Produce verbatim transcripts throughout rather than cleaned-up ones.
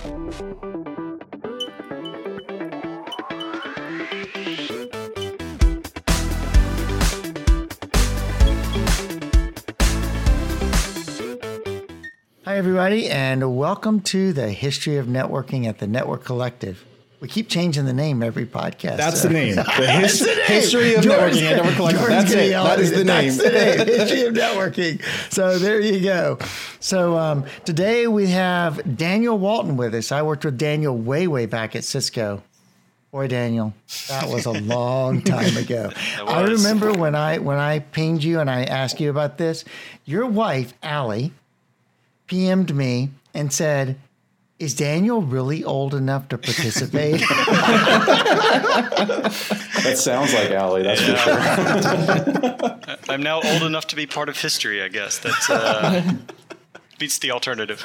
Hi, everybody, and welcome to the History of Networking at the Network Collective. We keep changing the name every podcast. That's uh, the name. The his, the name. History of Jordan's, Networking at Network Collective. Jordan's that's it. That is the name. That's the name. History of Networking. So there you go. So um, today we have Daniel Walton with us. I worked with Daniel way, way back at Cisco. Boy, Daniel, that was a long time ago. I remember when I when I pinged you and I asked you about this, your wife, Allie, P M'd me and said, "Is Daniel really old enough to participate?" That sounds like Allie, that's yeah. for sure. I'm now old enough to be part of history, I guess. That uh, beats the alternative.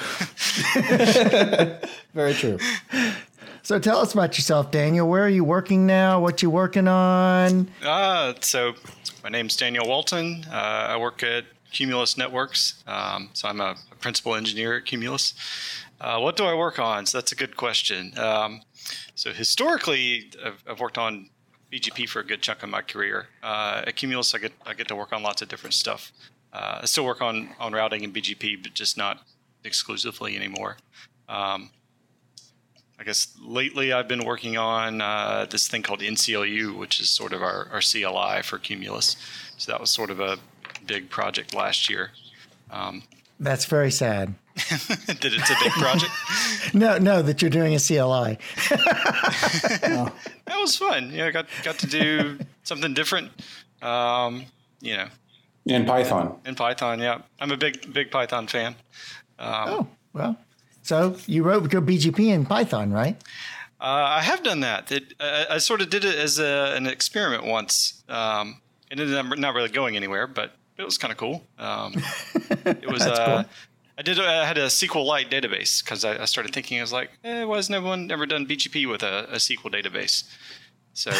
Very true. So tell us about yourself, Daniel. Where are you working now? What you working on? Uh, so my name's Daniel Walton. Uh, I work at Cumulus Networks. Um, so I'm a, a principal engineer at Cumulus. Uh, what do I work on? So that's a good question. Um, so historically, I've, I've worked on B G P for a good chunk of my career. Uh, at Cumulus, I get I get to work on lots of different stuff. Uh, I still work on, on routing and B G P, but just not exclusively anymore. Um, I guess lately I've been working on uh, this thing called N C L U, which is sort of our, our C L I for Cumulus. So that was sort of a big project last year. Um, That's very sad. That it's a big project? no, no, that you're doing a C L I. Oh. That was fun. Yeah, I got, got to do something different, um, you know. In Python. In Python, yeah. I'm a big big Python fan. Um, oh, well. So you wrote your B G P in Python, right? Uh, I have done that. It, I, I sort of did it as a, an experiment once. Um, it ended up not really going anywhere, but it was kind of cool. Um, it was. That's uh, cool. I did. I had a SQLite database because I, I started thinking. I was like, eh, "Why hasn't everyone ever done B G P with a, a S Q L database?" So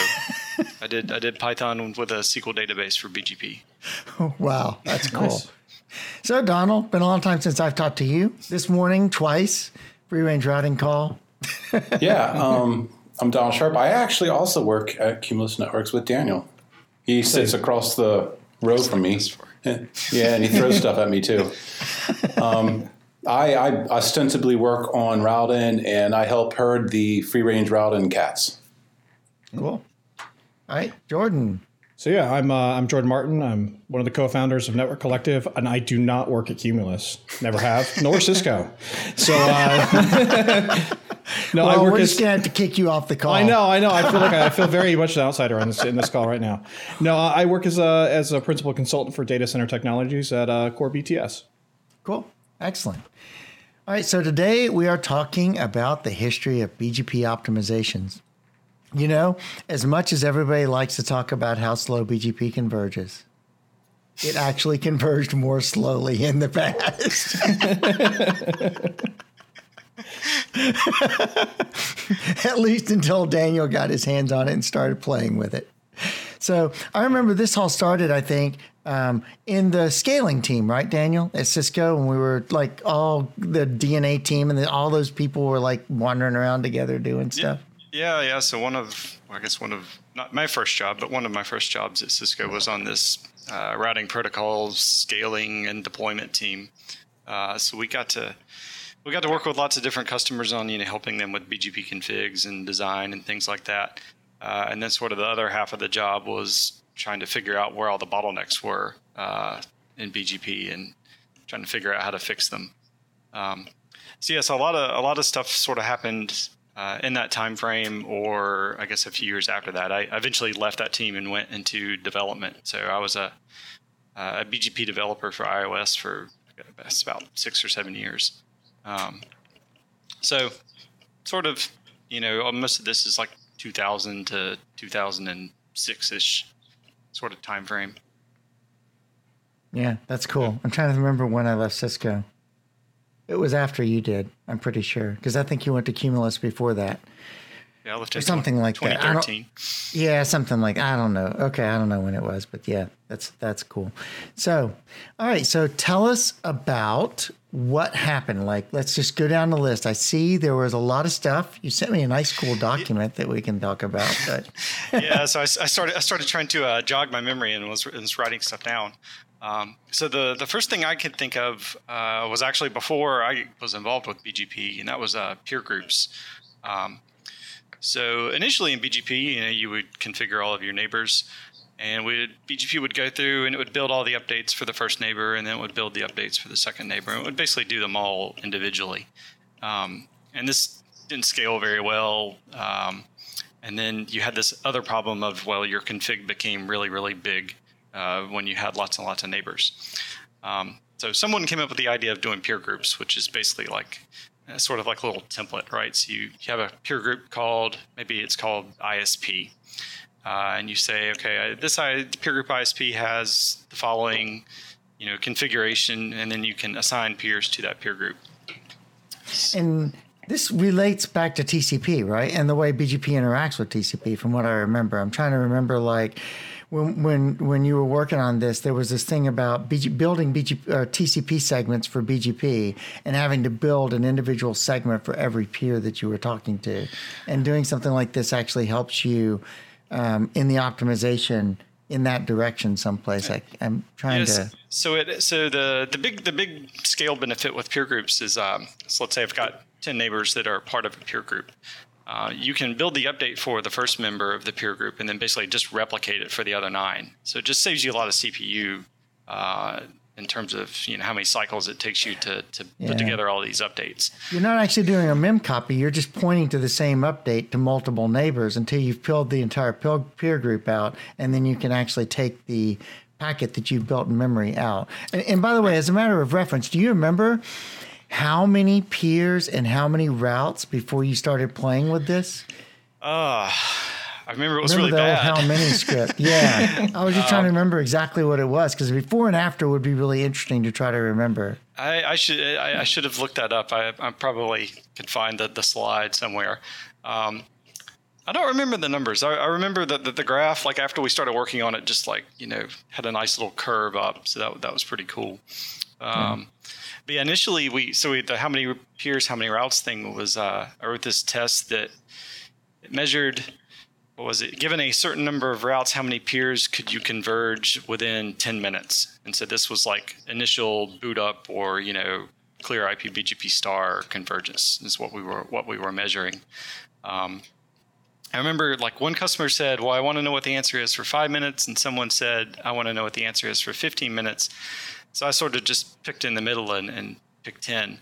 I did. I did Python with a S Q L database for B G P. Oh, wow, that's cool. Nice. So Donald, been a long time since I've talked to you. This morning, twice, free range routing call. yeah, um, I'm Donald Sharp. I actually also work at Cumulus Networks with Daniel. He sits across the road from me. Yeah, and he throws stuff at me too. Um, I, I ostensibly work on routing, and I help herd the free-range routing cats. Cool. All right, Jordan. So yeah, I'm uh, I'm Jordan Martin. I'm one of the co-founders of Network Collective, and I do not work at Cumulus. Never have, nor Cisco. So uh, no, well, I work. We're as, just gonna have to kick you off the call. I know, I know. I feel like I, I feel very much an outsider on this, in this call right now. No, I work as a as a principal consultant for data center technologies at uh, Core B T S. Cool, excellent. All right, so today we are talking about the history of B G P optimizations. You know, as much as everybody likes to talk about how slow B G P converges, it actually converged more slowly in the past. At least until Daniel got his hands on it and started playing with it. So I remember this all started, I think, um, in the scaling team, right, Daniel, at Cisco, when we were like all the D N A team and the, all those people were like wandering around together doing stuff. Yeah. Yeah, yeah. So one of, well, I guess one of, not my first job, but one of my first jobs at Cisco was on this uh, routing protocols, scaling, and deployment team. Uh, so we got to we got to work with lots of different customers on, you know, helping them with B G P configs and design and things like that. Uh, and then sort of the other half of the job was trying to figure out where all the bottlenecks were uh, in B G P and trying to figure out how to fix them. Um, so yeah, so a lot of a lot of stuff sort of happened. Uh, in that time frame, or I guess a few years after that. I eventually left that team and went into development. So I was a, a B G P developer for iOS for about six or seven years. Um, so sort of, you know, most of this is like two thousand to two thousand six-ish sort of time frame. Yeah, that's cool. I'm trying to remember when I left Cisco. It was after you did, I'm pretty sure, because I think you went to Cumulus before that. relative or something to like twenty thirteen. That. Yeah, something like, I don't know. Okay, I don't know when it was, but yeah, that's that's cool. So, all right, so tell us about what happened. Like, let's just go down the list. I see there was a lot of stuff. You sent me a nice cool document that we can talk about. But. yeah, so I, I started I started trying to uh, jog my memory and was, was writing stuff down. Um, so the, the first thing I could think of uh, was actually before I was involved with B G P, and that was uh, peer groups. Um, so initially in B G P, you know, you would configure all of your neighbors, and we B G P would go through and it would build all the updates for the first neighbor, and then it would build the updates for the second neighbor. And it would basically do them all individually. Um, and this didn't scale very well. Um, and then you had this other problem of, well, your config became really, really big. Uh, when you had lots and lots of neighbors. Um, so someone came up with the idea of doing peer groups, which is basically like uh, sort of like a little template, right? So you, you have a peer group called, maybe it's called I S P. Uh, and you say, okay, this I, peer group I S P has the following, you know, configuration, and then you can assign peers to that peer group. And this relates back to T C P, right? And the way B G P interacts with T C P, from what I remember. I'm trying to remember, like, When when when you were working on this, there was this thing about B G, building B G P, uh, T C P segments for B G P and having to build an individual segment for every peer that you were talking to. And doing something like this actually helps you um, in the optimization in that direction someplace. I, I'm trying yes. to. So it so the the big the big scale benefit with peer groups is um, so let's say I've got ten neighbors that are part of a peer group. Uh, you can build the update for the first member of the peer group and then basically just replicate it for the other nine. So it just saves you a lot of C P U uh, in terms of, you know, how many cycles it takes you to, to yeah. put together all these updates. You're not actually doing a mem copy. You're just pointing to the same update to multiple neighbors until you've peeled the entire peer group out, and then you can actually take the packet that you've built in memory out. And, and by the way, as a matter of reference, do you remember how many peers and how many routes before you started playing with this? Uh, I remember it was remember really bad. Remember the how many script. Yeah. I was just um, trying to remember exactly what it was, because before and after would be really interesting to try to remember. I, I should I, I should have looked that up. I, I probably could find the, the slide somewhere. Um, I don't remember the numbers. I, I remember that the, the graph, like after we started working on it, just like, you know, had a nice little curve up. So that that was pretty cool. Um, mm. But yeah, initially, we so we, the how many peers, how many routes thing was, uh, I wrote this test that it measured, what was it, given a certain number of routes, how many peers could you converge within ten minutes? And so this was like initial boot up or, you know, clear I P B G P star convergence is what we were what we were measuring. Um, I remember like one customer said, well, I want to know what the answer is for five minutes. And someone said, I want to know what the answer is for fifteen minutes. So I sort of just picked in the middle and, and picked ten.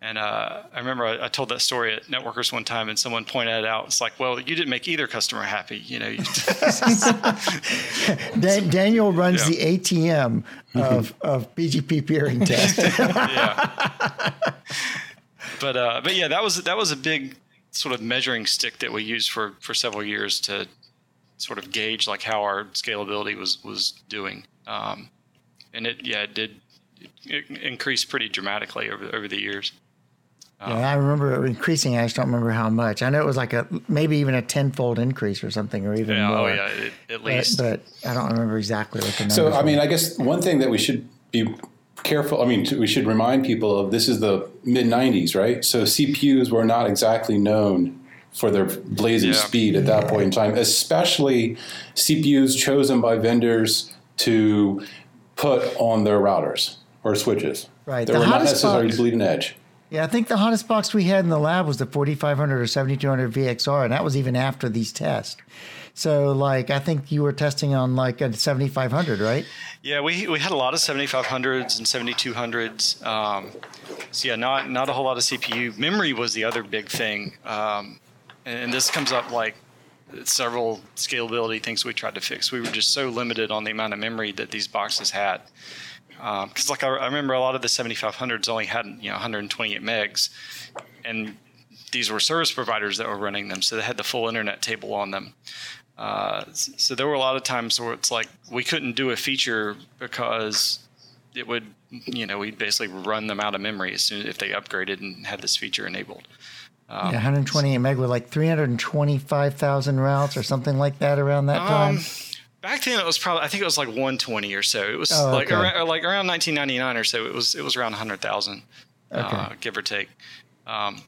And uh, I remember I, I told that story at Networkers one time, and someone pointed it out. It's like, well, you didn't make either customer happy, you know. Dan- Daniel runs yeah. the A T M of, of B G P peering test. yeah. But uh, but yeah, that was that was a big sort of measuring stick that we used for for several years to sort of gauge like how our scalability was was doing. Um, And it, yeah, it did it increase pretty dramatically over over the years. Um, yeah, I remember it increasing. I just don't remember how much. I know it was like a maybe even a tenfold increase or something, or even yeah, more. Oh yeah, it, at least. But, but I don't remember exactly what the numbers were. So I mean, I guess one thing that we should be careful. I mean, we should remind people of this is the mid nineties, right? So C P Us were not exactly known for their blazing yeah. speed at that yeah. point in time, especially C P Us chosen by vendors to put on their routers or switches. Right. They the were not necessarily box, bleeding edge. Yeah, I think the hottest box we had in the lab was the forty-five hundred or seventy-two hundred V X R, and that was even after these tests. So, like, I think you were testing on, like, a seventy-five hundred, right? Yeah, we we had a lot of seventy-five hundreds and seventy-two hundreds. Um, so, yeah, not, not a whole lot of C P U. Memory was the other big thing. Um, and this comes up, like, several scalability things we tried to fix. We were just so limited on the amount of memory that these boxes had. Because, um, like, I, I remember a lot of the seventy-five hundreds only had, you know, one hundred twenty-eight megs, and these were service providers that were running them, so they had the full internet table on them. Uh, so there were a lot of times where it's like we couldn't do a feature because it would, you know, we'd basically run them out of memory as soon as if they upgraded and had this feature enabled. Um, yeah, one hundred twenty meg with like three hundred twenty-five thousand routes or something like that around that um, time. Back then, it was probably, I think it was like one twenty or so. It was oh, like, okay. around, like around nineteen ninety-nine or so. It was it was around one hundred thousand, okay. uh, give or take. Um,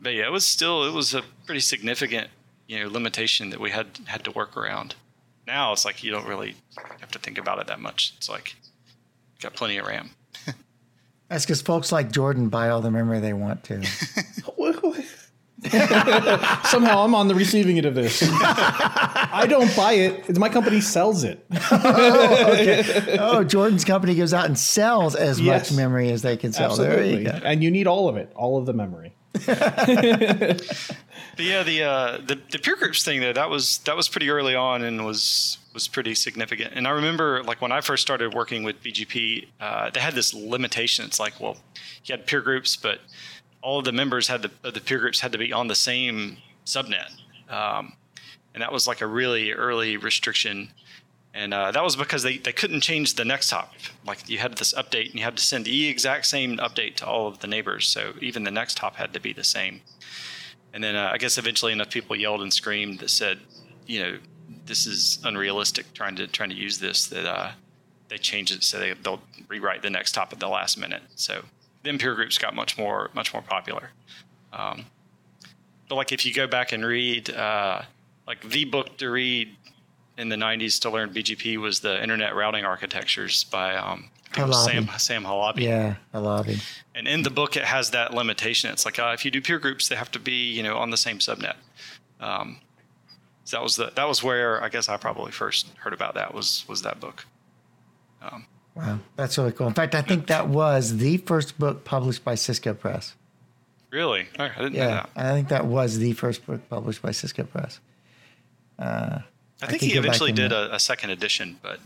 but yeah, it was still it was a pretty significant you know limitation that we had had to work around. Now it's like you don't really have to think about it that much. It's like got plenty of RAM. That's because folks like Jordan buy all the memory they want to. Somehow I'm on the receiving end of this. I don't buy it. My company sells it. oh, okay. oh, Jordan's company goes out and sells as yes, much memory as they can sell. Absolutely. There you go. And you need all of it, all of the memory. But yeah, the, uh, the the peer groups thing though, that was that was pretty early on and was was pretty significant. And I remember like when I first started working with B G P, uh, they had this limitation. It's like, well, you had peer groups, but all of the members had the of the peer groups had to be on the same subnet, um, and that was like a really early restriction. And uh, that was because they, they couldn't change the next hop. Like you had this update, and you had to send the exact same update to all of the neighbors. So even the next hop had to be the same. And then uh, I guess eventually enough people yelled and screamed that said, you know, this is unrealistic. Trying to trying to use this that uh, they changed it so they they'll rewrite the next hop at the last minute. So then peer groups got much more much more popular. Um, but like if you go back and read uh, like the book to read in the nineties to learn B G P was the Internet Routing Architectures by um, Sam Sam Halabi. Yeah, Halabi. And in the book, it has that limitation. It's like uh, if you do peer groups, they have to be you know on the same subnet. Um, so that was the that was where I guess I probably first heard about that was was that book. Um, wow, that's really cool. In fact, I think that was the first book published by Cisco Press. Really? I didn't yeah, know that. I think that was the first book published by Cisco Press. Uh, I think I he eventually did a, a second edition, but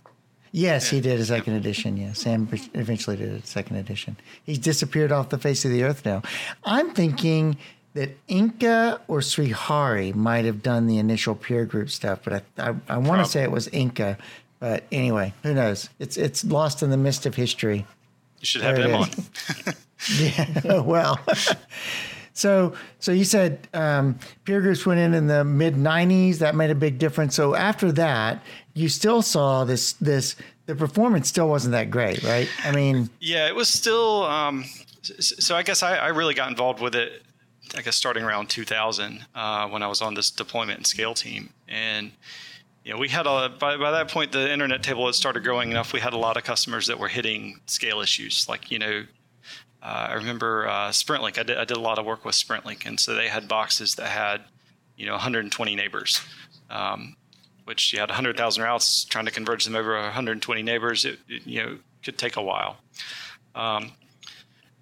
yes, yeah. he did a second yeah. edition. Yeah, Sam eventually did a second edition. He's disappeared off the face of the earth now. I'm thinking that Inca or Srihari might have done the initial peer group stuff, but I I, I want to say it was Inca. But anyway, who knows? It's it's lost in the mist of history. You should have him on. yeah. Well. So, so you said um, peer groups went in in the mid nineties. That made a big difference. So after that, you still saw this. This the performance still wasn't that great, right? I mean, yeah, it was still. Um, so I guess I, I really got involved with it. I guess starting around two thousand uh, when I was on this deployment and scale team, and you know we had a by by that point the internet table had started growing enough. We had a lot of customers that were hitting scale issues, like you know. Uh, I remember uh, Sprintlink. I did, I did a lot of work with Sprintlink, and so they had boxes that had, you know, one hundred twenty neighbors, um, which you had one hundred thousand routes trying to converge them over one hundred twenty neighbors. It, it you know could take a while. Um,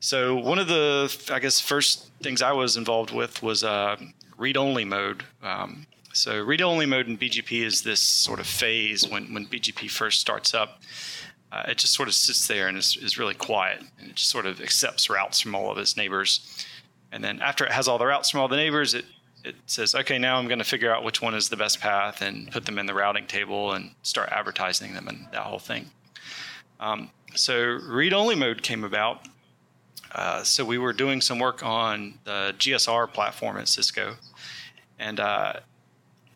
so one of the I guess first things I was involved with was uh, read-only mode. Um, so read-only mode in B G P is this sort of phase when when B G P first starts up. Uh, it just sort of sits there and is, is really quiet, and it just sort of accepts routes from all of its neighbors. And then after it has all the routes from all the neighbors, it, it says, okay, now I'm going to figure out which one is the best path and put them in the routing table and start advertising them and that whole thing. Um, so read-only mode came about. Uh, so we were doing some work on the G S R platform at Cisco. And uh,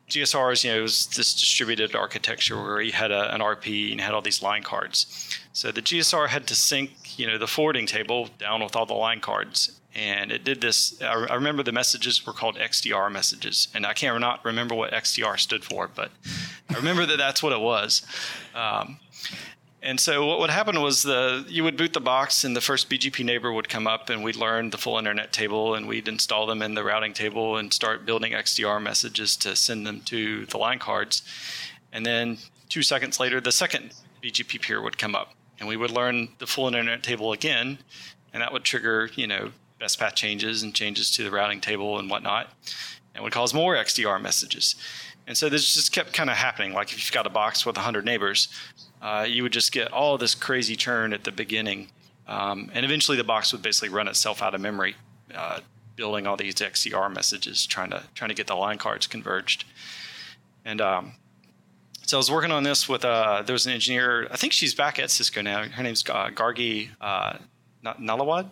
G S R is, you know, was this distributed architecture where you had a, an R P and had all these line cards. So the G S R had to sync, you know, the forwarding table down with all the line cards. And it did this. I, I remember the messages were called X D R messages. And I can't not remember what X D R stood for, but I remember that that's what it was. Um, and so what would happen was the you would boot the box and the first B G P neighbor would come up and we'd learn the full internet table and we'd install them in the routing table and start building X D R messages to send them to the line cards. And then two seconds later, the second B G P peer would come up and we would learn the full internet table again. And that would trigger, you know, best path changes and changes to the routing table and whatnot. And would cause more X D R messages. And so this just kept kind of happening. Like if you've got a box with one hundred neighbors, Uh, you would just get all this crazy churn at the beginning. Um, and eventually the box would basically run itself out of memory, uh, building all these X D R messages, trying to trying to get the line cards converged. And um, so I was working on this with, uh, there was an engineer, I think she's back at Cisco now. Her name's uh, Gargi uh, Nalawad.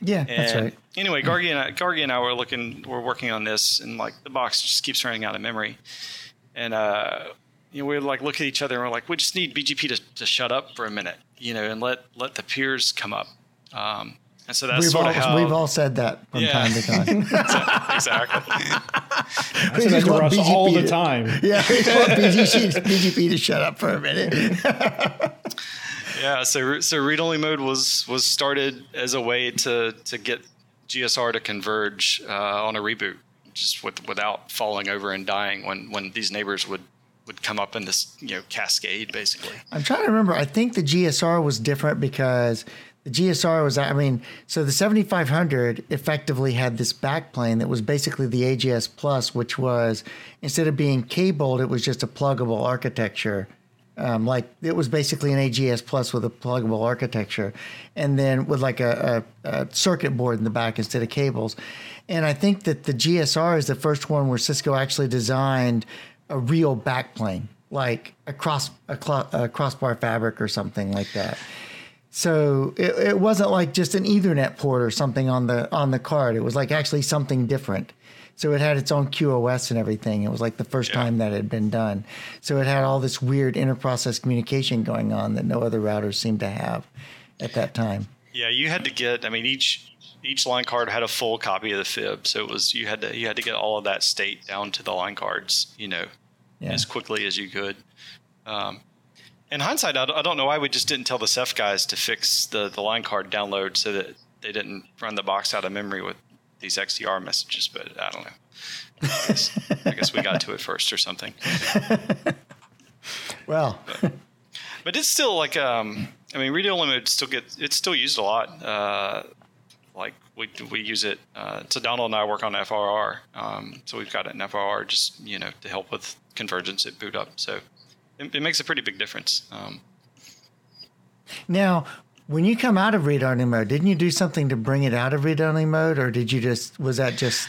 Yeah, and that's right. Anyway, Gargi and I, Gargi and I were looking, we're working on this, and like the box just keeps running out of memory, and uh, you know, we would like look at each other and we're like, we just need B G P to, to shut up for a minute, you know, and let let the peers come up. Um, And so that's we've sort all, of how we've all said that from yeah. time to time. Exactly. I said that to Russ all the time. Yeah, we want B G P to shut up for a minute. yeah, so so read-only mode was was started as a way to to get G S R to converge uh, on a reboot, just with, without falling over and dying when when these neighbors would. would come up in this, you know, cascade, basically. I'm trying to remember. I think the G S R was different because the G S R was, I mean, so the seventy-five hundred effectively had this backplane that was basically the A G S Plus, which was, instead of being cabled, it was just a pluggable architecture. Um, like, it was basically an A G S Plus with a pluggable architecture, and then with like a, a, a circuit board in the back instead of cables. And I think that the G S R is the first one where Cisco actually designed a real backplane, like a cross a, cl- a crossbar fabric or something like that. So it, it wasn't like just an Ethernet port or something on the on the card. It was like actually something different. So it had its own Q O S and everything. It was like the first yeah. time that had been done. So it had all this weird interprocess communication going on that no other routers seemed to have at that time. Yeah, you had to get. I mean, each. Each line card had a full copy of the fib, so it was you had to you had to get all of that state down to the line cards, you know, yeah. as quickly as you could. Um, in hindsight, I don't know why we just didn't tell the C E F guys to fix the, the line card download so that they didn't run the box out of memory with these X D R messages, but I don't know. I guess, I guess we got to it first or something. Well, but, but it's still like um, I mean, read-only mode still get it's still used a lot. Uh, Like we we use it. Uh, so Donald and I work on F R R. Um, so we've got an F R R just you know to help with convergence at boot up. So it, it makes a pretty big difference. Um, now, when you come out of read-only mode, didn't you do something to bring it out of read-only mode, or did you just was that just?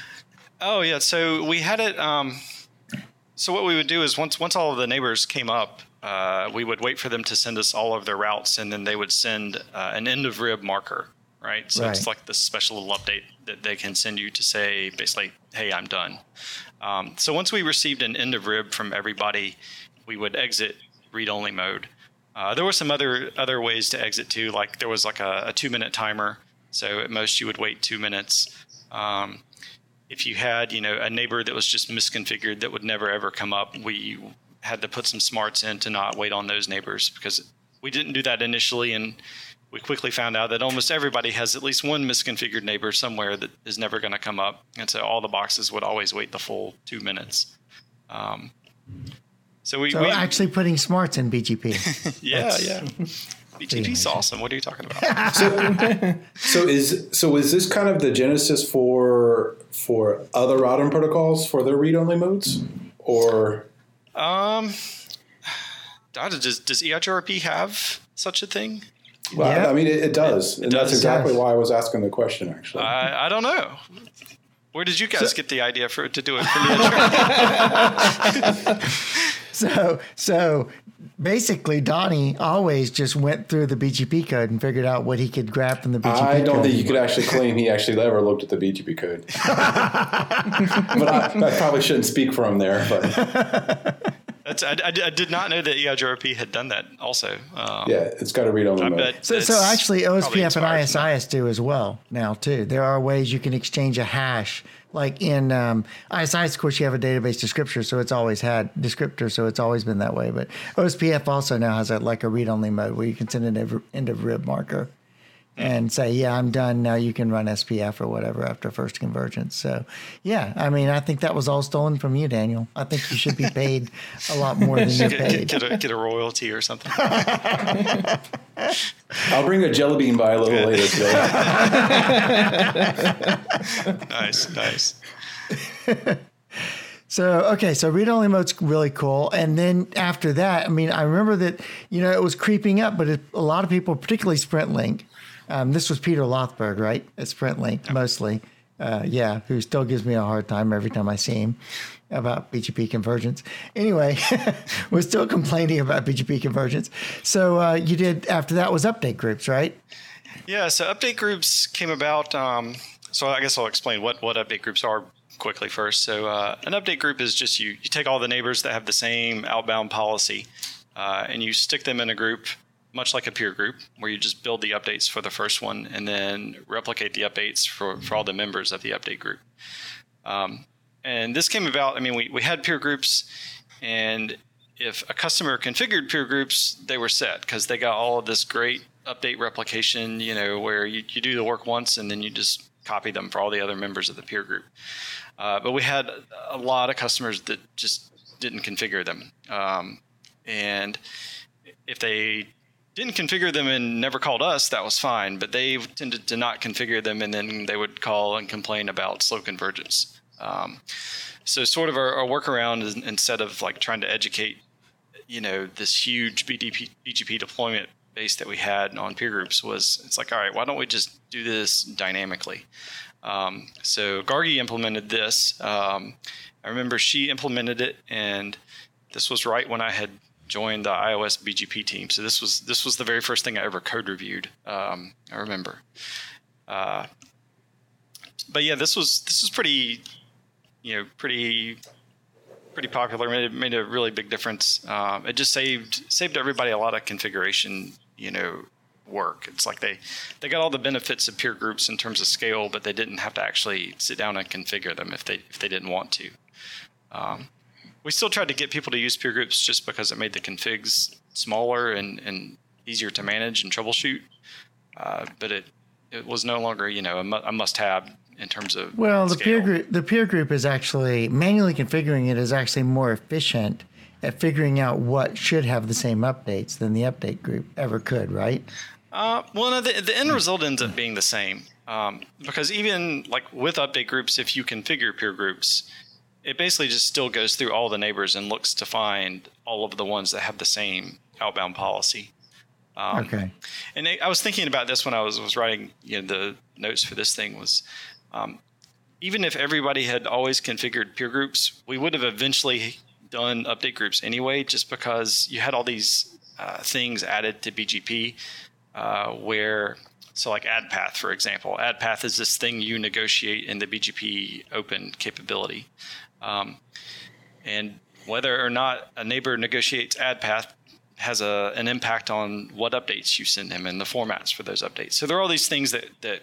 Oh yeah. So we had it. Um, so what we would do is once once all of the neighbors came up, uh, we would wait for them to send us all of their routes, and then they would send uh, an end of rib marker. Right, so right. It's like this special little update that they can send you to say, basically, hey, I'm done. Um, so once we received an end of rib from everybody, we would exit read-only mode. Uh, there were some other other ways to exit too, like there was like a, a two-minute timer. So at most you would wait two minutes. Um, if you had, you know, a neighbor that was just misconfigured that would never ever come up, we had to put some smarts in to not wait on those neighbors because we didn't do that initially and. We quickly found out that almost everybody has at least one misconfigured neighbor somewhere that is never going to come up. And so all the boxes would always wait the full two minutes. Um, so we, so we actually putting smarts in B G P. yeah, yeah. B G P's awesome. What are you talking about? so, so is so is this kind of the genesis for for other routing protocols for their read-only modes? Or um, does, does E I G R P have such a thing? Well, yeah. I mean, it, it does. It, it and does, that's exactly does. why I was asking the question, actually. I, I don't know. Where did you guys so, get the idea for to do it for the So, so basically, Donnie always just went through the B G P code and figured out what he could grab from the B G P code. I don't code think anymore. You could actually claim he actually ever looked at the B G P code. But I, I probably shouldn't speak for him there. But. That's, I, I, I did not know that E I G R P had done that also. Um, yeah, it's got to read only mode. So, so actually O S P F and I S I S do as well now too. There are ways you can exchange a hash. Like in um, I S I S, of course, you have a database descriptor, so it's always had descriptor, so it's always been that way. But O S P F also now has a, like a read-only mode where you can send an end of rib marker and say, yeah, I'm done. Now you can run S P F or whatever after first convergence. So, yeah, I mean, I think that was all stolen from you, Daniel. I think you should be paid a lot more than you're paid. Get, get, a, get a royalty or something. I'll bring a jelly bean by a little Good. later. Nice, nice. So, okay, so read-only mode's really cool. And then after that, I mean, I remember that, you know, it was creeping up, but it, a lot of people, particularly Sprintlink, Um, this was Peter Lothberg, right? At Sprintlink, mostly. Uh, yeah, who still gives me a hard time every time I see him about B G P convergence. Anyway, we're still complaining about B G P convergence. So uh, you did, after that was update groups, right? Yeah, so update groups came about. Um, so I guess I'll explain what, what update groups are quickly first. So uh, an update group is just you, you take all the neighbors that have the same outbound policy uh, and you stick them in a group, much like a peer group, where you just build the updates for the first one and then replicate the updates for, for all the members of the update group. Um, and this came about, I mean, we, we had peer groups, and if a customer configured peer groups, they were set because they got all of this great update replication, you know, where you, you do the work once and then you just copy them for all the other members of the peer group. Uh, but we had a lot of customers that just didn't configure them. Um, and if they didn't configure them and never called us, that was fine, but they tended to not configure them, and then they would call and complain about slow convergence. Um, so sort of our, our workaround is, instead of like trying to educate, you know, this huge B G P deployment base that we had on peer groups, was it's like, all right, why don't we just do this dynamically? Um, so Gargi implemented this. Um, I remember she implemented it, and this was right when I had joined the iOS B G P team. So this was this was the very first thing I ever code reviewed. Um, I remember, uh, but yeah, this was this was pretty, you know, pretty pretty popular. It made a really big difference. Um, it just saved saved everybody a lot of configuration, you know, work. It's like they they got all the benefits of peer groups in terms of scale, but they didn't have to actually sit down and configure them if they if they didn't want to. Um, We still tried to get people to use peer groups just because it made the configs smaller and, and easier to manage and troubleshoot. Uh, but it it was no longer, you know, a, mu- a must-have in terms of well, scale. the peer group the peer group is actually manually configuring it is actually more efficient at figuring out what should have the same updates than the update group ever could, right? Uh, well, no, the, the end result ends up being the same um, because even like with update groups, if you configure peer groups, it basically just still goes through all the neighbors and looks to find all of the ones that have the same outbound policy. Um, okay. And I was thinking about this when I was, was writing, you know, the notes for this thing was, um, even if everybody had always configured peer groups, we would have eventually done update groups anyway, just because you had all these uh, things added to B G P uh, where... So like AdPath, for example. AdPath is this thing you negotiate in the B G P open capability. Um, and whether or not a neighbor negotiates AdPath has a, an impact on what updates you send him and the formats for those updates. So there are all these things that, that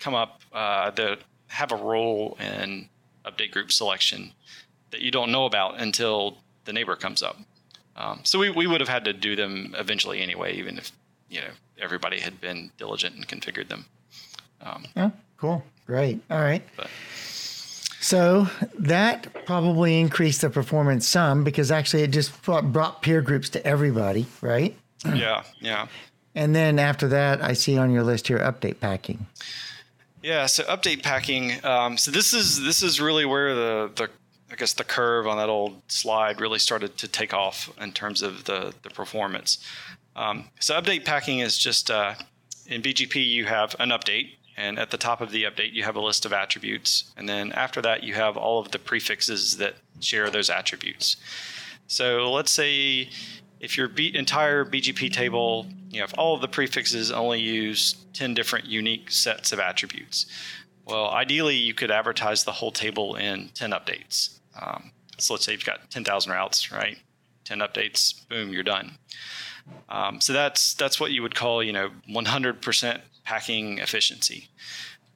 come up uh, that have a role in update group selection that you don't know about until the neighbor comes up. Um, so we, we would have had to do them eventually anyway, even if, you know, everybody had been diligent and configured them. Um, yeah, cool. Great. All right. But. So that probably increased the performance some because actually it just brought peer groups to everybody, right? Yeah, yeah. And then after that, I see on your list here, update packing. Yeah, so update packing. Um, so this is this is really where the, the I guess the curve on that old slide really started to take off in terms of the, the performance. Um, so update packing is just, uh, in B G P, you have an update, and at the top of the update, you have a list of attributes. And then after that, you have all of the prefixes that share those attributes. So let's say if your B- entire B G P table, you know, if all of the prefixes only use ten different unique sets of attributes. Well, ideally, you could advertise the whole table in ten updates. Um, so let's say you've got ten thousand routes, right? ten updates, boom, you're done. Um, so that's that's what you would call, you know, one hundred percent packing efficiency.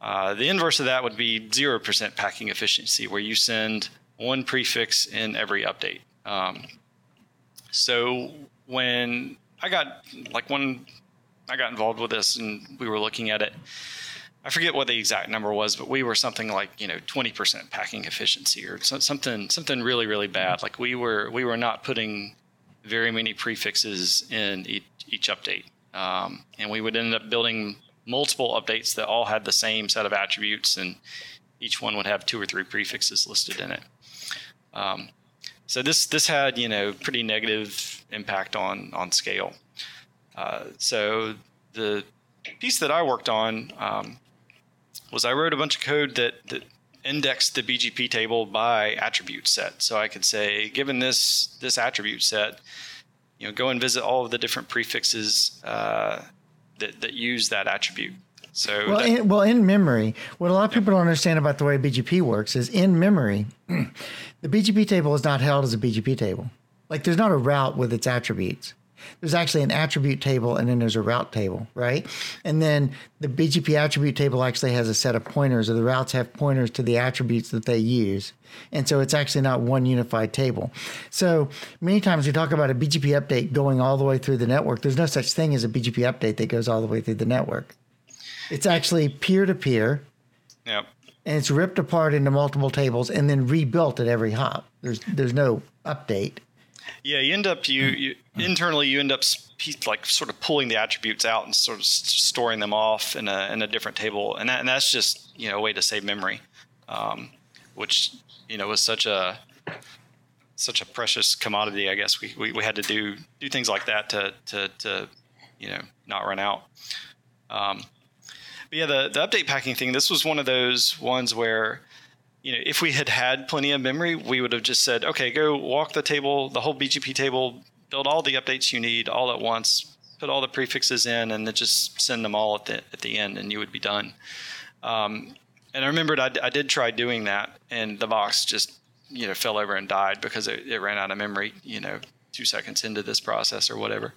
Uh, the inverse of that would be zero percent packing efficiency, where you send one prefix in every update. Um, so when I got like when I got involved with this and we were looking at it, I forget what the exact number was, but we were something like, you know, twenty percent packing efficiency or so, something something really really bad. Like we were we were not putting very many prefixes in each, each update. Um, and we would end up building multiple updates that all had the same set of attributes, and each one would have two or three prefixes listed in it. Um, so this this had, you know, pretty negative impact on, on scale. Uh, so the piece that I worked on um, was I wrote a bunch of code that, that indexed the B G P table by attribute set. So I could say, given this this attribute set, you know, go and visit all of the different prefixes uh, that, that use that attribute. So well, that, in, well, in memory, what a lot of people don't understand about the way B G P works is in memory, the B G P table is not held as a B G P table. Like there's not a route with its attributes. There's actually an attribute table and then there's a route table, right? And then the B G P attribute table actually has a set of pointers, or the routes have pointers to the attributes that they use. And so it's actually not one unified table. So many times we talk about a B G P update going all the way through the network. There's no such thing as a B G P update that goes all the way through the network. It's actually peer-to-peer. Yep. And it's ripped apart into multiple tables and then rebuilt at every hop. There's there's no update. Yeah, you end up you, you internally you end up like sort of pulling the attributes out and sort of storing them off in a in a different table, and that, and that's just you know a way to save memory, um, which you know was such a such a precious commodity. I guess we, we, we had to do do things like that to to to you know not run out. Um, but yeah, the the update packing thing. This was one of those ones where, you know, if we had had plenty of memory, we would have just said, okay, go walk the table, the whole B G P table, build all the updates you need all at once, put all the prefixes in, and then just send them all at the at the end, and you would be done. Um, and I remembered I, I did try doing that, and the box just, you know, fell over and died because it, it ran out of memory, you know, two seconds into this process or whatever.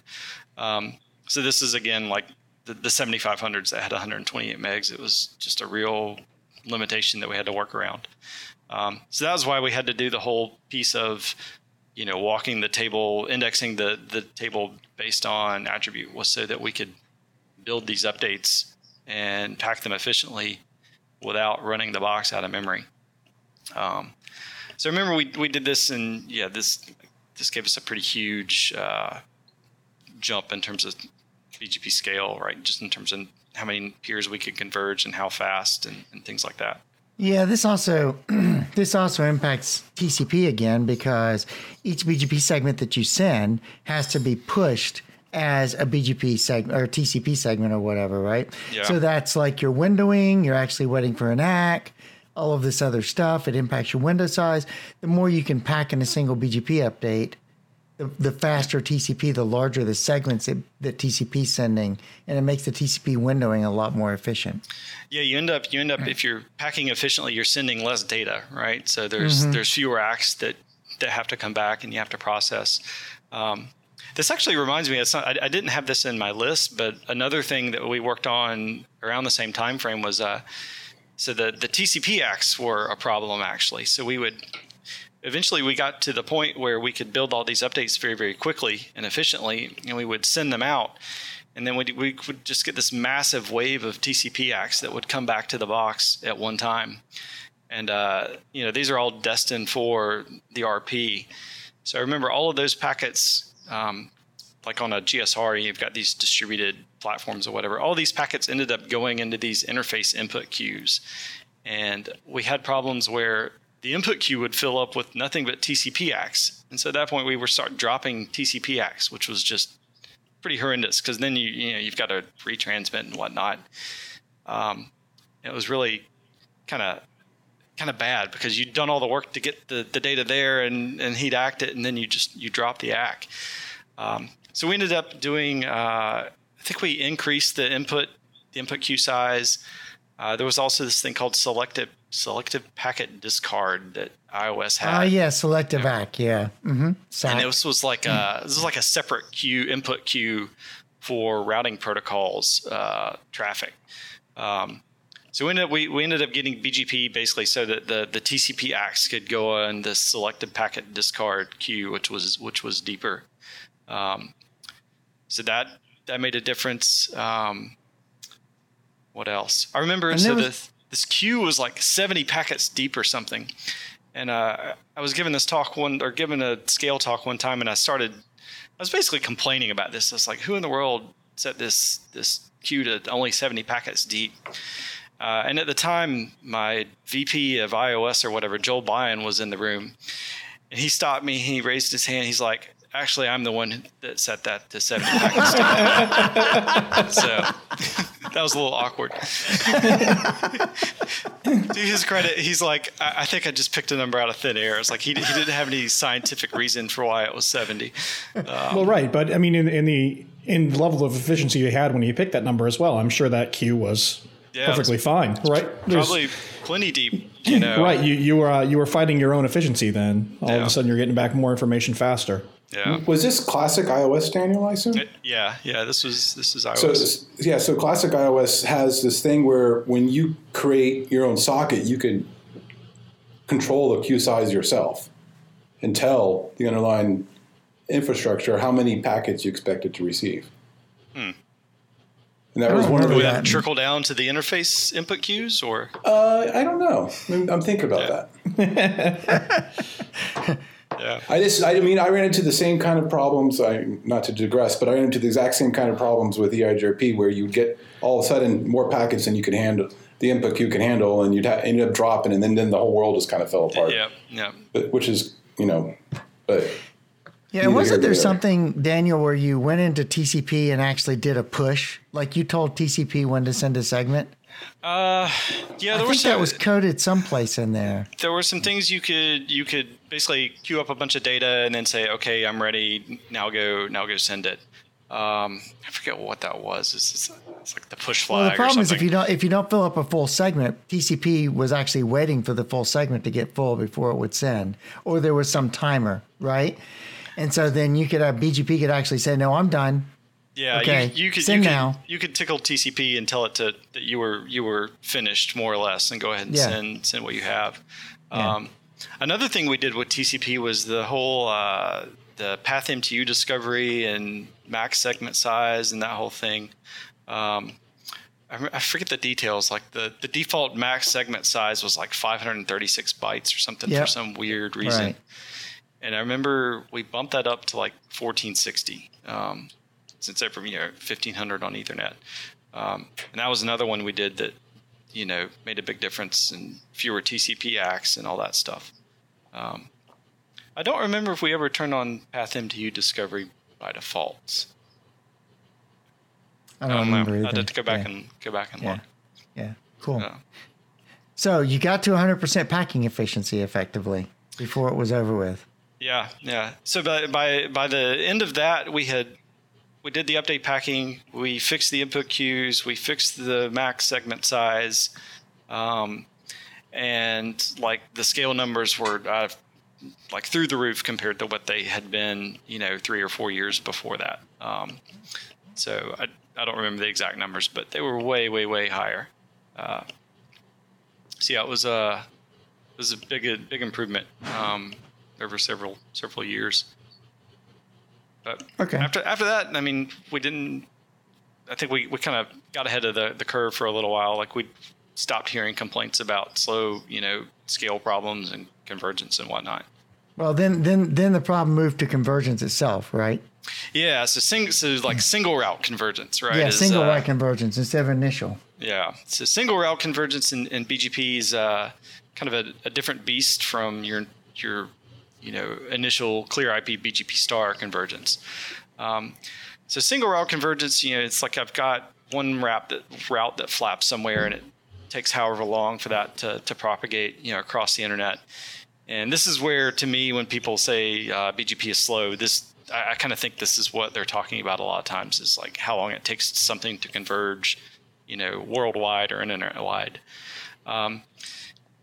Um, so this is, again, like the, the seventy-five hundreds that had one hundred twenty-eight megs. It was just a real limitation that we had to work around. Um, so that was why we had to do the whole piece of, you know, walking the table, indexing the, the table based on attribute, was so that we could build these updates and pack them efficiently without running the box out of memory. Um, so remember we, we did this, and yeah, this, this gave us a pretty huge uh, jump in terms of B G P scale, right? Just in terms of how many peers we could converge and how fast, and, and things like that. Yeah, this also this also impacts T C P again, because each B G P segment that you send has to be pushed as a B G P segment or T C P segment or whatever, right? Yeah. So that's like your windowing, you're actually waiting for an A C K, all of this other stuff. It impacts your window size. The more you can pack in a single B G P update, The, the faster T C P, the larger the segments it, that T C P sending, and it makes the T C P windowing a lot more efficient. Yeah, you end up you end up mm-hmm. if you're packing efficiently, you're sending less data, right? So there's mm-hmm. there's fewer acts that, that have to come back and you have to process. Um, this actually reminds me, it's not, I, I didn't have this in my list, but another thing that we worked on around the same time frame was uh, so the the T C P acts were a problem actually. So we would. Eventually, we got to the point where we could build all these updates very, very quickly and efficiently, and we would send them out. And then we we would just get this massive wave of T C P acts that would come back to the box at one time. And, uh, you know, these are all destined for the R P. So I remember all of those packets, um, like on a G S R, you've got these distributed platforms or whatever. All these packets ended up going into these interface input queues. And we had problems where the input queue would fill up with nothing but T C P acts. And so at that point, we were start dropping T C P acts, which was just pretty horrendous, because then you, you know, you've got to retransmit and whatnot. Um, it was really kind of kind of bad, because you'd done all the work to get the, the data there, and, and he'd act it, and then you just you drop the A C K. Um, so we ended up doing, uh, I think we increased the input, the input queue size. Uh, there was also this thing called selective Selective packet discard that iOS had. Oh, uh, yeah, selective yeah. act, yeah. Mm-hmm. And this was like a this was like a separate queue, input queue for routing protocols uh, traffic. Um, so we ended up we, we ended up getting B G P basically so that the, the T C P acts could go on the selective packet discard queue, which was which was deeper. Um, so that that made a difference. Um, what else? I remember and so the. Was- This queue was like seventy packets deep or something. And uh, I was giving this talk one or giving a scale talk one time, and I started, I was basically complaining about this. I was like, who in the world set this this queue to only seventy packets deep? Uh, and at the time, my V P of iOS or whatever, Joel Byan, was in the room. And he stopped me. He raised his hand. He's like, actually, I'm the one that set that to seventy packets deep. So... That was a little awkward. To his credit, he's like, I-, I think I just picked a number out of thin air. It's like he, d- he didn't have any scientific reason for why it was seventy. Um, well, right. But I mean, in, in the and level of efficiency they had when you picked that number as well. I'm sure that queue was yeah, perfectly fine, right? There's, probably plenty deep, you know. Right, you you were uh, you were fighting your own efficiency then. All yeah. of a sudden, you're getting back more information faster. Yeah. Was this classic iOS, Daniel, I assume? It, yeah, yeah, this was this is iOS. So this, yeah, so classic iOS has this thing where when you create your own socket, you can control the queue size yourself and tell the underlying infrastructure how many packets you expect it to receive. Hmm. And that was one of the... Would that trickle down to the interface input queues, or...? Uh, I don't know. I mean, I'm thinking about yeah. that. Yeah. I just, I mean, I ran into the same kind of problems, I, not to digress, but I ran into the exact same kind of problems with E I G R P where you'd get all of a sudden more packets than you could handle, the input queue could handle, and you'd ha- end up dropping, and then, then the whole world just kind of fell apart. Yeah, yeah. But, which is, you know, but... Yeah, wasn't there something, Daniel, where you went into T C P and actually did a push? Like you told T C P when to send a segment? Uh, yeah, there I think some, that was coded someplace in there. There were some things you could you could basically queue up a bunch of data and then say, okay, I'm ready. Now go, now go send it. Um, I forget what that was. It's, just, it's like the push flag. Well, the problem or something. is if you don't if you don't fill up a full segment, T C P was actually waiting for the full segment to get full before it would send, or there was some timer, right? And so then you could have B G P could actually say, no, I'm done. Yeah, okay. you, you could send you now. Could, you could tickle T C P and tell it to that you were you were finished more or less, and go ahead and yeah. send send what you have. Yeah. Um, another thing we did with T C P was the whole uh, the path M T U discovery and max segment size and that whole thing. Um, I, I forget the details. Like the, the default max segment size was like five hundred thirty-six bytes or something yep. for some weird reason. Right. And I remember we bumped that up to like fourteen sixty, um, since they're from, you know, fifteen hundred on Ethernet. Um, and that was another one we did that, you know, made a big difference in fewer T C P acts and all that stuff. Um, I don't remember if we ever turned on path M T U discovery by default. I don't, I don't remember know. Either. I'd have to go back yeah. and go back and yeah. look. Yeah, cool. Yeah. So you got to one hundred percent packing efficiency effectively before it was over with. Yeah, yeah. So by, by by the end of that, we had we did the update packing, we fixed the input queues, we fixed the max segment size, um, and like the scale numbers were uh, like through the roof compared to what they had been, you know, three or four years before that. Um, so I I don't remember the exact numbers, but they were way way way higher. Uh, so yeah, it was a it was a big big improvement. Um, over several several years. But okay. after after that, I mean, we didn't, I think we, we kind of got ahead of the, the curve for a little while. Like we stopped hearing complaints about slow, you know, scale problems and convergence and whatnot. Well, then then then the problem moved to convergence itself, right? Yeah, so, sing, so like single route convergence, right? Yeah, is, single uh, route convergence instead of initial. Yeah, so single route convergence in, in B G P is uh, kind of a, a different beast from your your... you know, initial clear I P B G P star convergence. Um, so single route convergence, you know, it's like I've got one route that route that flaps somewhere and it takes however long for that to, to propagate, you know, across the internet. And this is where, to me, when people say uh, B G P is slow, this I, I kind of think this is what they're talking about a lot of times, is like how long it takes something to converge, you know, worldwide or internet-wide. Um,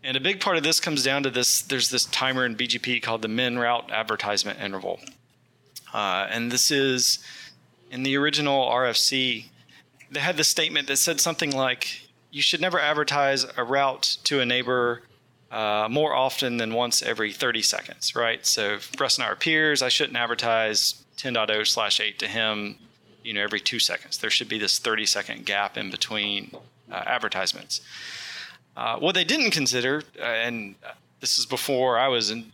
And a big part of this comes down to this. There's this timer in B G P called the min route advertisement interval. Uh, and this is, in the original R F C, they had this statement that said something like, you should never advertise a route to a neighbor uh, more often than once every thirty seconds, right? So if Russ and I are peers, I shouldn't advertise ten dot zero slash eight to him, you know, every two seconds. There should be this thirty second gap in between uh, advertisements. Uh, what they didn't consider, uh, and this is before I was in,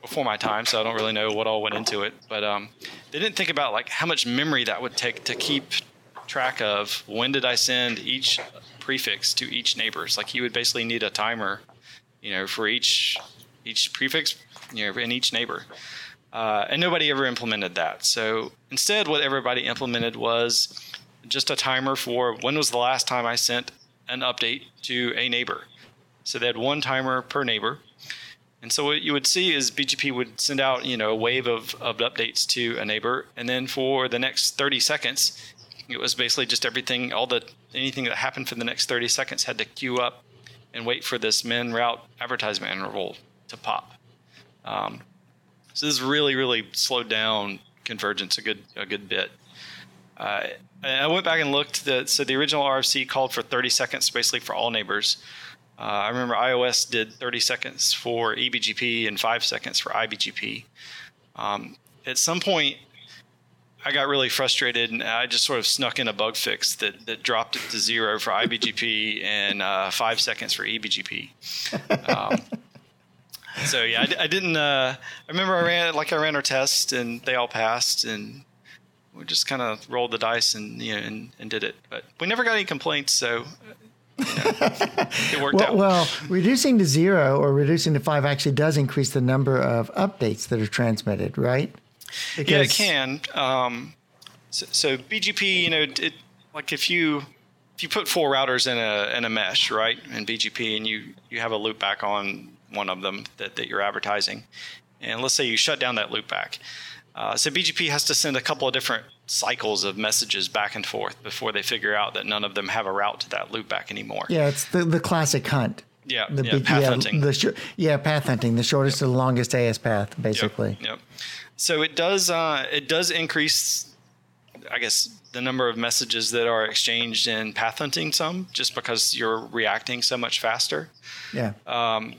before my time, so I don't really know what all went into it, but um, they didn't think about like how much memory that would take to keep track of when did I send each prefix to each neighbors. Like you would basically need a timer, you know, for each each prefix, you know, in each neighbor, uh, and nobody ever implemented that. So instead, what everybody implemented was just a timer for when was the last time I sent an update to a neighbor. So they had one timer per neighbor, And so what you would see is B G P would send out, you know, a wave of, of updates to a neighbor. And then for the next thirty seconds, it was basically just everything, all the anything that happened for the next thirty seconds had to queue up and wait for this min route advertisement interval to pop. Um, so this really, really slowed down convergence a good a good bit. Uh, I went back and looked. The, so the original R F C called for thirty seconds basically for all neighbors. Uh, I remember iOS did thirty seconds for E B G P and five seconds for I B G P. Um, at some point, I got really frustrated, and I just sort of snuck in a bug fix that, that dropped it to zero for I B G P and uh, five seconds for E B G P. Um, so yeah, I, I didn't. Uh, I remember I ran like I ran our test, and they all passed, and we just kind of rolled the dice and you know and, and did it. But we never got any complaints, so you know, it worked well, out. Well, reducing to zero or reducing to five actually does increase the number of updates that are transmitted, right? Because yeah, it can. Um, so, so B G P, you know, it, like if you if you put four routers in a in a mesh, right, in B G P, and you, you have a loopback on one of them that, that you're advertising, and let's say you shut down that loopback. Uh, so B G P has to send a couple of different cycles of messages back and forth before they figure out that none of them have a route to that loopback anymore. Yeah, it's the, the classic hunt. Yeah, the yeah, big, path yeah, hunting. The sh- yeah, path hunting, the shortest yep. to the longest AS path, basically. Yep. yep. So it does uh, it does increase, I guess, the number of messages that are exchanged in path hunting some, just because you're reacting so much faster. Yeah. Um,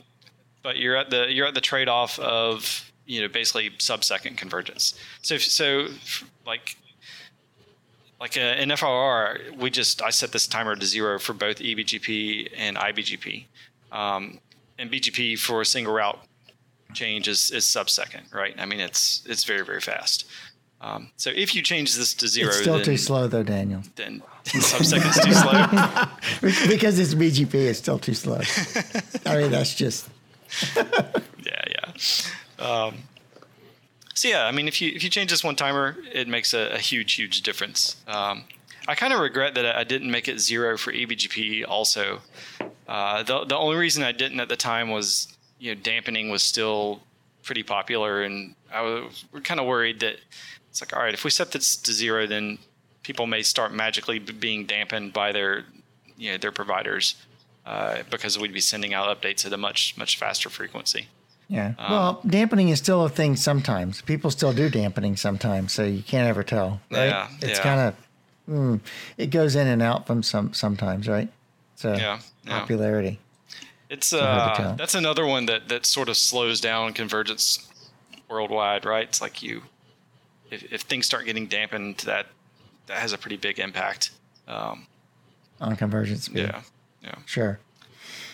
but you're at the you're at the trade-off of you know basically sub-second convergence. So so like like a, in F R R, we just I set this timer to zero for both E B G P and I B G P, um, and B G P for a single route change is, is sub-second, right? I mean, it's it's very, very fast. Um, so if you change this to zero... It's still then, too slow, though, Daniel. Then sub-second's too slow. Because it's B G P, it's still too slow. I mean, that's just... yeah, yeah. Um, so, yeah, I mean, if you if you change this one timer, it makes a, a huge, huge difference. Um, I kind of regret that I didn't make it zero for E B G P also. Uh, the the only reason I didn't at the time was... You know, dampening was still pretty popular, and I was we're kind of worried that it's like, all right, if we set this to zero, then people may start magically being dampened by their, you know, their providers, uh, because we'd be sending out updates at a much much faster frequency. Yeah. Um, well, dampening is still a thing sometimes. People still do dampening sometimes, so you can't ever tell. Right? Yeah. It's yeah. kind of mm, it goes in and out from some sometimes, right? So yeah, yeah. popularity. It's uh, that's another one that, that sort of slows down convergence worldwide, right? It's like you, if, if things start getting dampened, that that has a pretty big impact um, on convergence speed. Yeah, yeah, sure.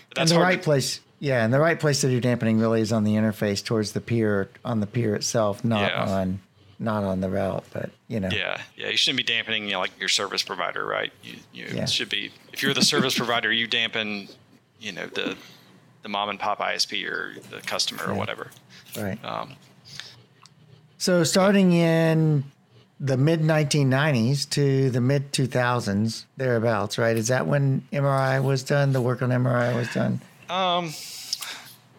But that's and the right to, place, yeah, and the right place to do dampening really is on the interface towards the peer, on the peer itself, not yeah. on not on the route, but you know. Yeah, yeah, you shouldn't be dampening you know, like your service provider, right? You, you yeah. should be if you're the service provider, you dampen. You know the the mom and pop I S P or the customer yeah. or whatever. Right. Um, so starting in the mid nineteen nineties to the mid two thousands thereabouts, right? Is that when M R I was done? The work on M R I was done. Um.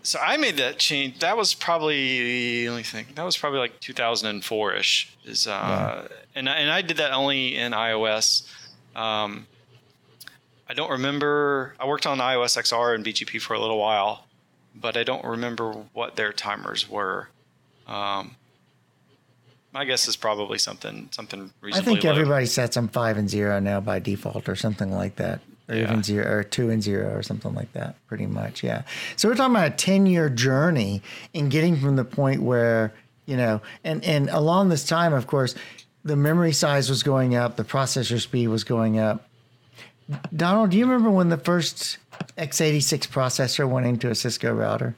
So I made that change. That was probably let me think. That was probably like two thousand four ish. Is uh, yeah. and I, and I did that only in iOS. Um, I don't remember. I worked on iOS X R and B G P for a little while, but I don't remember what their timers were. Um, my guess is probably something something reasonably I think low. Everybody sets them five and zero now by default, or something like that, or yeah. even zero, or two and zero, or something like that. Pretty much, yeah. So we're talking about a ten-year journey in getting from the point where you know, and, and along this time, of course, the memory size was going up, the processor speed was going up. Donald, do you remember when the first x eighty-six processor went into a Cisco router?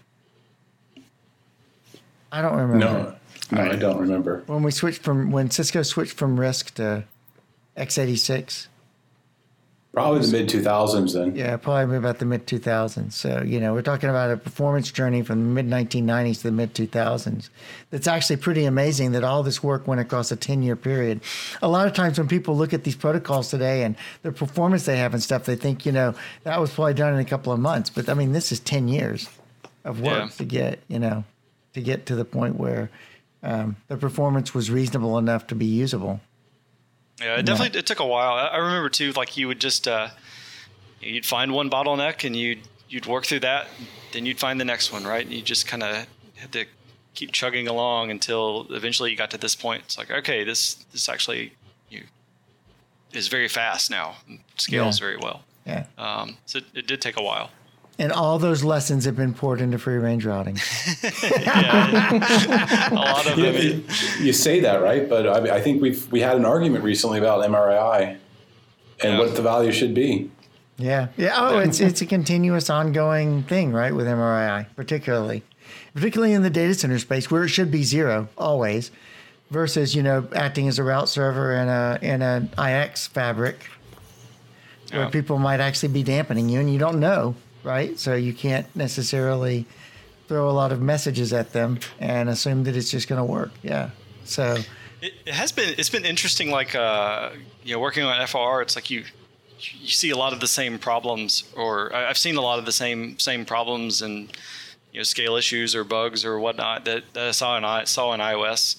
I don't remember. No, no I don't remember. When we switched from when Cisco switched from RISC to x eighty-six? Probably the mid two thousands then. Yeah, probably about the mid two thousands. So, you know, we're talking about a performance journey from the mid nineteen nineties to the mid two thousands. That's actually pretty amazing that all this work went across a ten-year period. A lot of times when people look at these protocols today and the performance they have and stuff, they think, you know, that was probably done in a couple of months. But, I mean, this is ten years of work yeah. to get, you know, to get to the point where um, the performance was reasonable enough to be usable. Yeah, it definitely yeah. it took a while. I remember too, like you would just uh, you'd find one bottleneck and you'd you'd work through that, then you'd find the next one, right? And you just kind of had to keep chugging along until eventually you got to this point. It's like, okay, this this actually you is very fast now, and scales yeah. very well. Yeah. Um, so it, it did take a while. And all those lessons have been poured into free range routing. yeah, a lot of them. You, you say that, right? But I, I think we've we had an argument recently about M R A I and yeah. what the value should be. Yeah, yeah. Oh, it's it's a continuous, ongoing thing, right? With M R A I, particularly, particularly in the data center space, where it should be zero always, versus you know acting as a route server in a in an I X fabric, where yeah. people might actually be dampening you, and you don't know. Right, so you can't necessarily throw a lot of messages at them and assume that it's just going to work. Yeah, so it, it has been. It's been interesting. Like, uh, you know, working on F R, it's like you you see a lot of the same problems, or I've seen a lot of the same same problems and you know scale issues or bugs or whatnot that, that I saw in I saw in iOS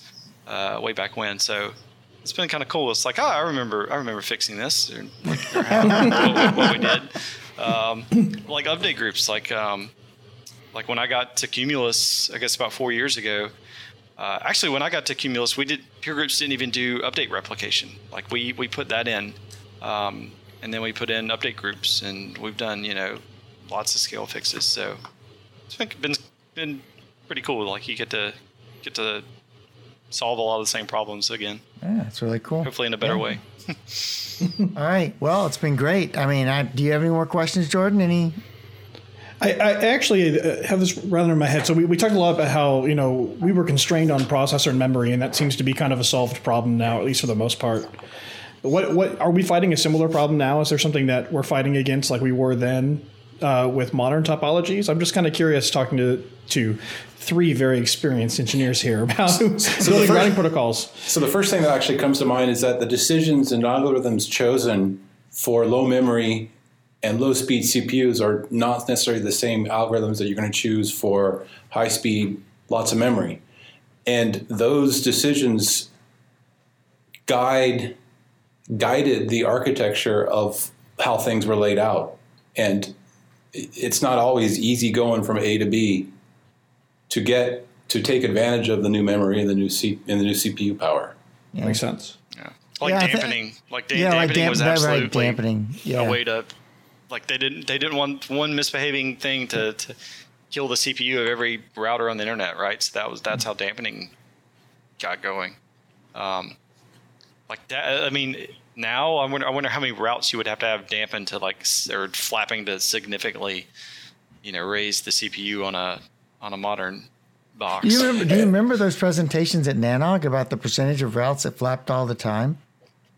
uh, way back when. So. It's been kind of cool. It's like, oh, I remember, I remember fixing this, or, like, or how, what, what we did. Um, like update groups, like, um, like when I got to Cumulus, I guess about four years ago. Uh, actually, when I got to Cumulus, we did peer groups didn't even do update replication. Like we we put that in, um, and then we put in update groups, and we've done you know lots of scale fixes. So it's been been, been pretty cool. Like you get to get to. solve a lot of the same problems again. Yeah, it's really cool. Hopefully in a better yeah. way. All right. Well, it's been great. I mean, I, do you have any more questions, Jordan? Any? I, I actually have this rather in my head. So we, we talked a lot about how, you know, we were constrained on processor and memory, and that seems to be kind of a solved problem now, at least for the most part. What what are we fighting a similar problem now? Is there something that we're fighting against like we were then uh, with modern topologies? I'm just kind of curious talking to to three very experienced engineers here about so building routing protocols. So the first thing that actually comes to mind is that the decisions and algorithms chosen for low memory and low speed C P Us are not necessarily the same algorithms that you're going to choose for high speed, lots of memory. And those decisions guide guided the architecture of how things were laid out. And it's not always easy going from A to B to get to take advantage of the new memory and the new C and the new C P U power. Yeah. Makes sense. Yeah, like yeah, dampening, th- like, da- yeah, dampening like dampening was absolutely right, dampening. Yeah. a way to, like they didn't they didn't want one misbehaving thing to, to kill the C P U of every router on the internet, right? So that was that's how dampening got going. Um, like that, I mean, now I wonder I wonder how many routes you would have to have dampened to like or flapping to significantly, you know, raise the C P U on a on a modern box. You remember, do you remember those presentations at Nanog about the percentage of routes that flapped all the time?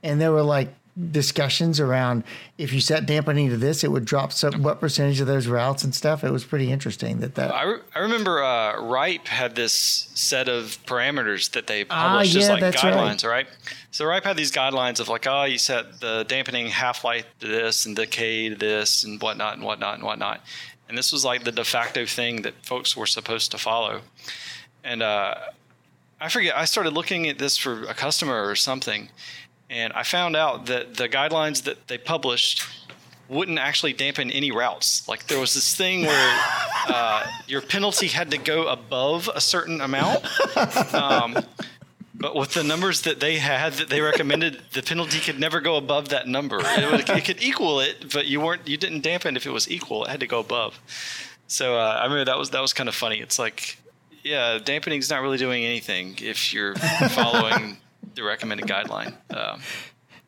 And there were like discussions around if you set dampening to this, it would drop some, what percentage of those routes and stuff. It was pretty interesting that that. I, re- I remember uh, Ripe had this set of parameters that they published ah, yeah, as like guidelines, right. right? So Ripe had these guidelines of like, oh, you set the dampening half-life to this and decay to this and whatnot and whatnot and whatnot. And this was like the de facto thing that folks were supposed to follow. And uh, I forget, I started looking at this for a customer or something. And I found out that the guidelines that they published wouldn't actually dampen any routes. Like there was this thing where uh, your penalty had to go above a certain amount. Um, but with the numbers that they had that they recommended, the penalty could never go above that number. It, would, it could equal it, but you weren't you didn't dampen if it was equal. It had to go above. So uh, I remember that was that was kind of funny. It's like, yeah, dampening is not really doing anything if you're following the recommended guideline. Um,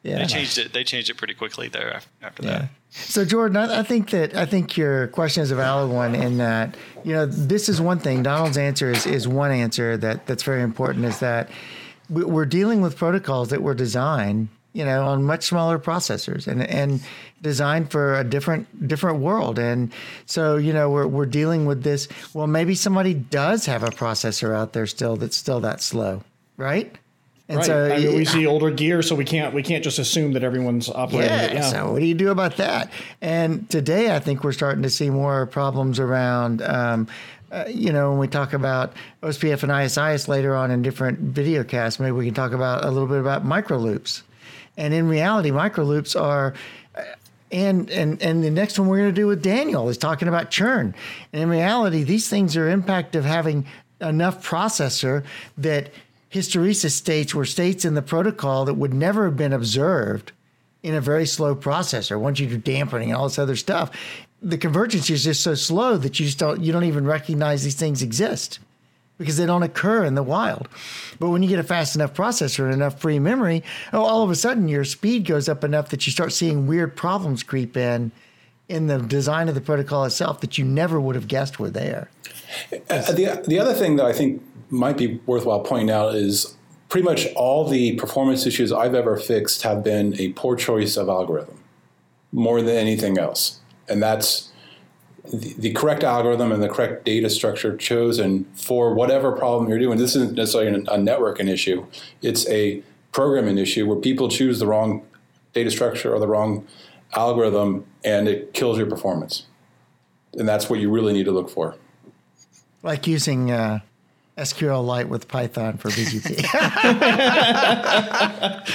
yeah, they changed it. They changed it pretty quickly though after yeah. that. So Jordan, I, I think that I think your question is a valid one in that you know this is one thing. Donald's answer is is one answer that that's very important is that. We're dealing with protocols that were designed, you know, on much smaller processors and, and designed for a different different world. And so, you know, we're we're dealing with this. Well, maybe somebody does have a processor out there still that's still that slow, right? And right. So, I mean, we see older gear, so we can't we can't just assume that everyone's operating yeah, it. Yeah. So what do you do about that? And today, I think we're starting to see more problems around. Um, Uh, you know, when we talk about O S P F and I S I S later on in different video casts, maybe we can talk about a little bit about micro loops. And in reality, micro loops are, uh, and, and, and the next one we're going to do with Daniel is talking about churn. And in reality, these things are impact of having enough processor that hysteresis states were states in the protocol that would never have been observed in a very slow processor. Once you do dampening and all this other stuff, the convergence is just so slow that you just don't, you don't even recognize these things exist because they don't occur in the wild. But when you get a fast enough processor and enough free memory, oh, all of a sudden your speed goes up enough that you start seeing weird problems creep in in the design of the protocol itself that you never would have guessed were there. Uh, the, the other thing that I think might be worthwhile pointing out is pretty much all the performance issues I've ever fixed have been a poor choice of algorithm more than anything else. And that's the, the correct algorithm and the correct data structure chosen for whatever problem you're doing. This isn't necessarily a, a networking issue. It's a programming issue where people choose the wrong data structure or the wrong algorithm, and it kills your performance. And that's what you really need to look for. Like using uh, S Q L Lite with Python for B G P.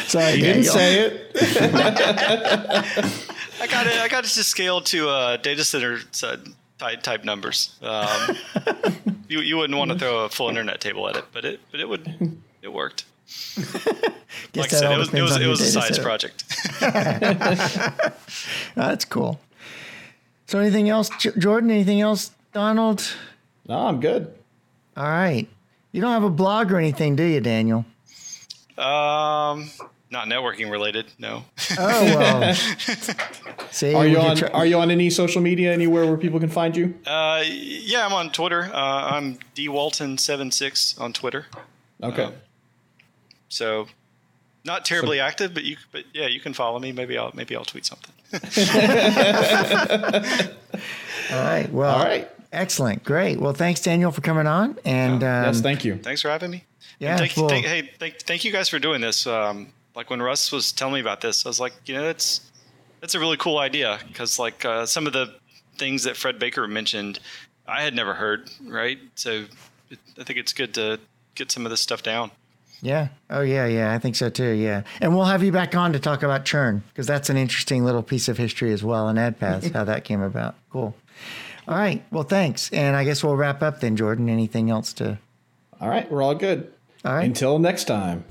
Sorry, you didn't say it. I got it. I got it to scale to uh, data center type, type numbers. Um, you you wouldn't want to throw a full internet table at it, but it but it would it worked. Like I said, it was it was, it was a science project. No, that's cool. So anything else, Jordan? Anything else, Donald? No, I'm good. All right. You don't have a blog or anything, do you, Daniel? Um. Not networking related, no. Oh, well. See, are, you on, try- are you on any social media anywhere where people can find you? Uh, yeah, I'm on Twitter. Uh, I'm d walton seven six on Twitter. Okay. Um, so not terribly so, active, but you, but yeah, you can follow me. Maybe I'll maybe I'll tweet something. All right. Well, all right. Excellent. Great. Well, thanks, Daniel, for coming on. And oh, um, yes, thank you. Thanks for having me. Yeah. Thank, well, thank, hey, thank, thank you guys for doing this. Um, Like when Russ was telling me about this, I was like, you know, that's that's a really cool idea because like uh, some of the things that Fred Baker mentioned, I had never heard, right? So it, I think it's good to get some of this stuff down. Yeah. Oh, yeah, yeah. I think so, too. Yeah. And we'll have you back on to talk about churn because that's an interesting little piece of history as well in AdPath, how that came about. Cool. All right. Well, thanks. And I guess we'll wrap up then, Jordan. Anything else to? All right. We're all good. All right. Until next time.